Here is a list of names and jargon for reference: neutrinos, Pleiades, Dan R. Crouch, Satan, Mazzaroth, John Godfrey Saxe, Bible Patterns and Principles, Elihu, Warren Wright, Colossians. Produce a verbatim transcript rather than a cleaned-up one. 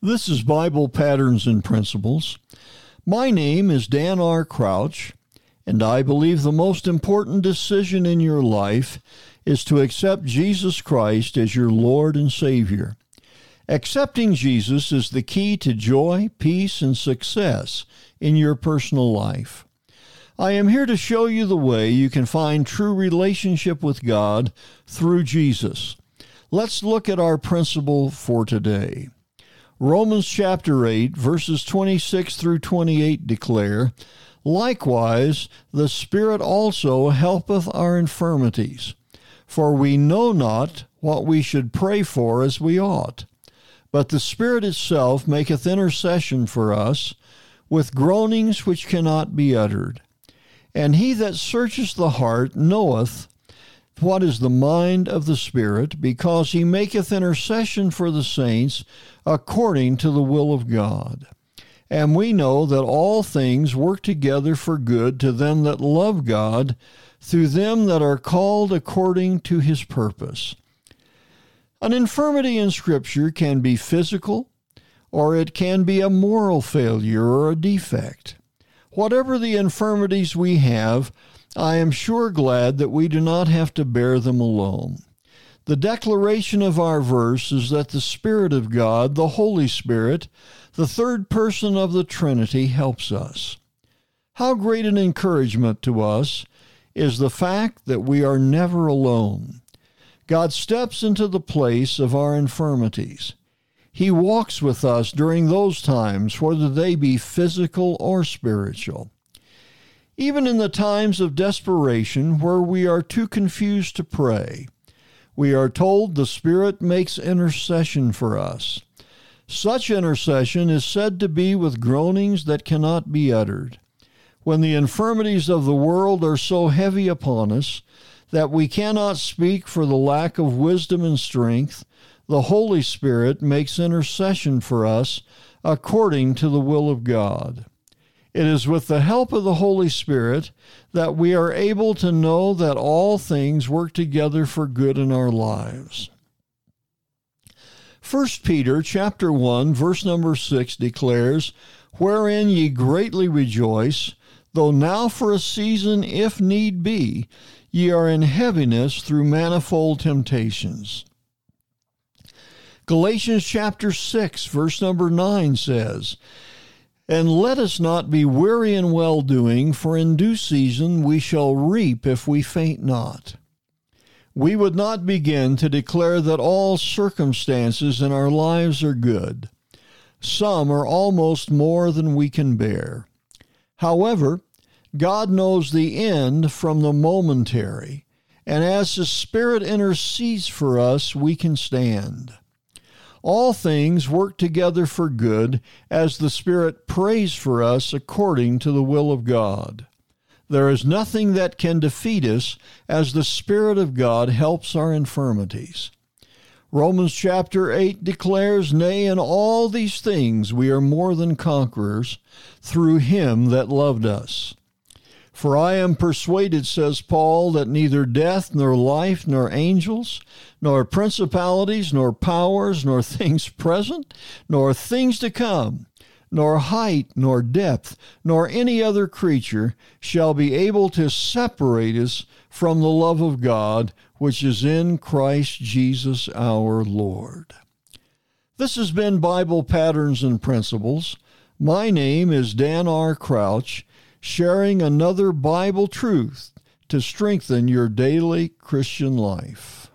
This is Bible Patterns and Principles. My name is Dan R. Crouch, and I believe the most important decision in your life is to accept Jesus Christ as your Lord and Savior. Accepting Jesus is the key to joy, peace, and success in your personal life. I am here to show you the way you can find true relationship with God through Jesus. Let's look at our principle for today. Romans chapter eight, verses twenty-six through twenty-eight declare, "Likewise, the Spirit also helpeth our infirmities, for we know not what we should pray for as we ought. But the Spirit itself maketh intercession for us with groanings which cannot be uttered. And he that searcheth the heart knoweth what is the mind of the Spirit, because he maketh intercession for the saints according to the will of God. And we know that all things work together for good to them that love God, through them that are called according to his purpose." An infirmity in Scripture can be physical, or it can be a moral failure or a defect. Whatever the infirmities we have, I am sure glad that we do not have to bear them alone. The declaration of our verse is that the Spirit of God, the Holy Spirit, the third person of the Trinity, helps us. How great an encouragement to us is the fact that we are never alone. God steps into the place of our infirmities. He walks with us during those times, whether they be physical or spiritual. Even in the times of desperation where we are too confused to pray, we are told the Spirit makes intercession for us. Such intercession is said to be with groanings that cannot be uttered. When the infirmities of the world are so heavy upon us that we cannot speak for the lack of wisdom and strength, the Holy Spirit makes intercession for us according to the will of God. It is with the help of the Holy Spirit that we are able to know that all things work together for good in our lives. First Peter chapter one, verse number six declares, "Wherein ye greatly rejoice, though now for a season, if need be, ye are in heaviness through manifold temptations." Galatians chapter six, verse number nine says, "And let us not be weary in well-doing, for in due season we shall reap if we faint not." We would not begin to declare that all circumstances in our lives are good. Some are almost more than we can bear. However, God knows the end from the momentary, and as the Spirit intercedes for us, we can stand. All things work together for good as the Spirit prays for us according to the will of God. There is nothing that can defeat us as the Spirit of God helps our infirmities. Romans chapter eight declares, "Nay, in all these things we are more than conquerors through him that loved us." "For I am persuaded," says Paul, "that neither death, nor life, nor angels, nor principalities, nor powers, nor things present, nor things to come, nor height, nor depth, nor any other creature shall be able to separate us from the love of God, which is in Christ Jesus our Lord." This has been Bible Patterns and Principles. My name is Dan R. Crouch, sharing another Bible truth to strengthen your daily Christian life.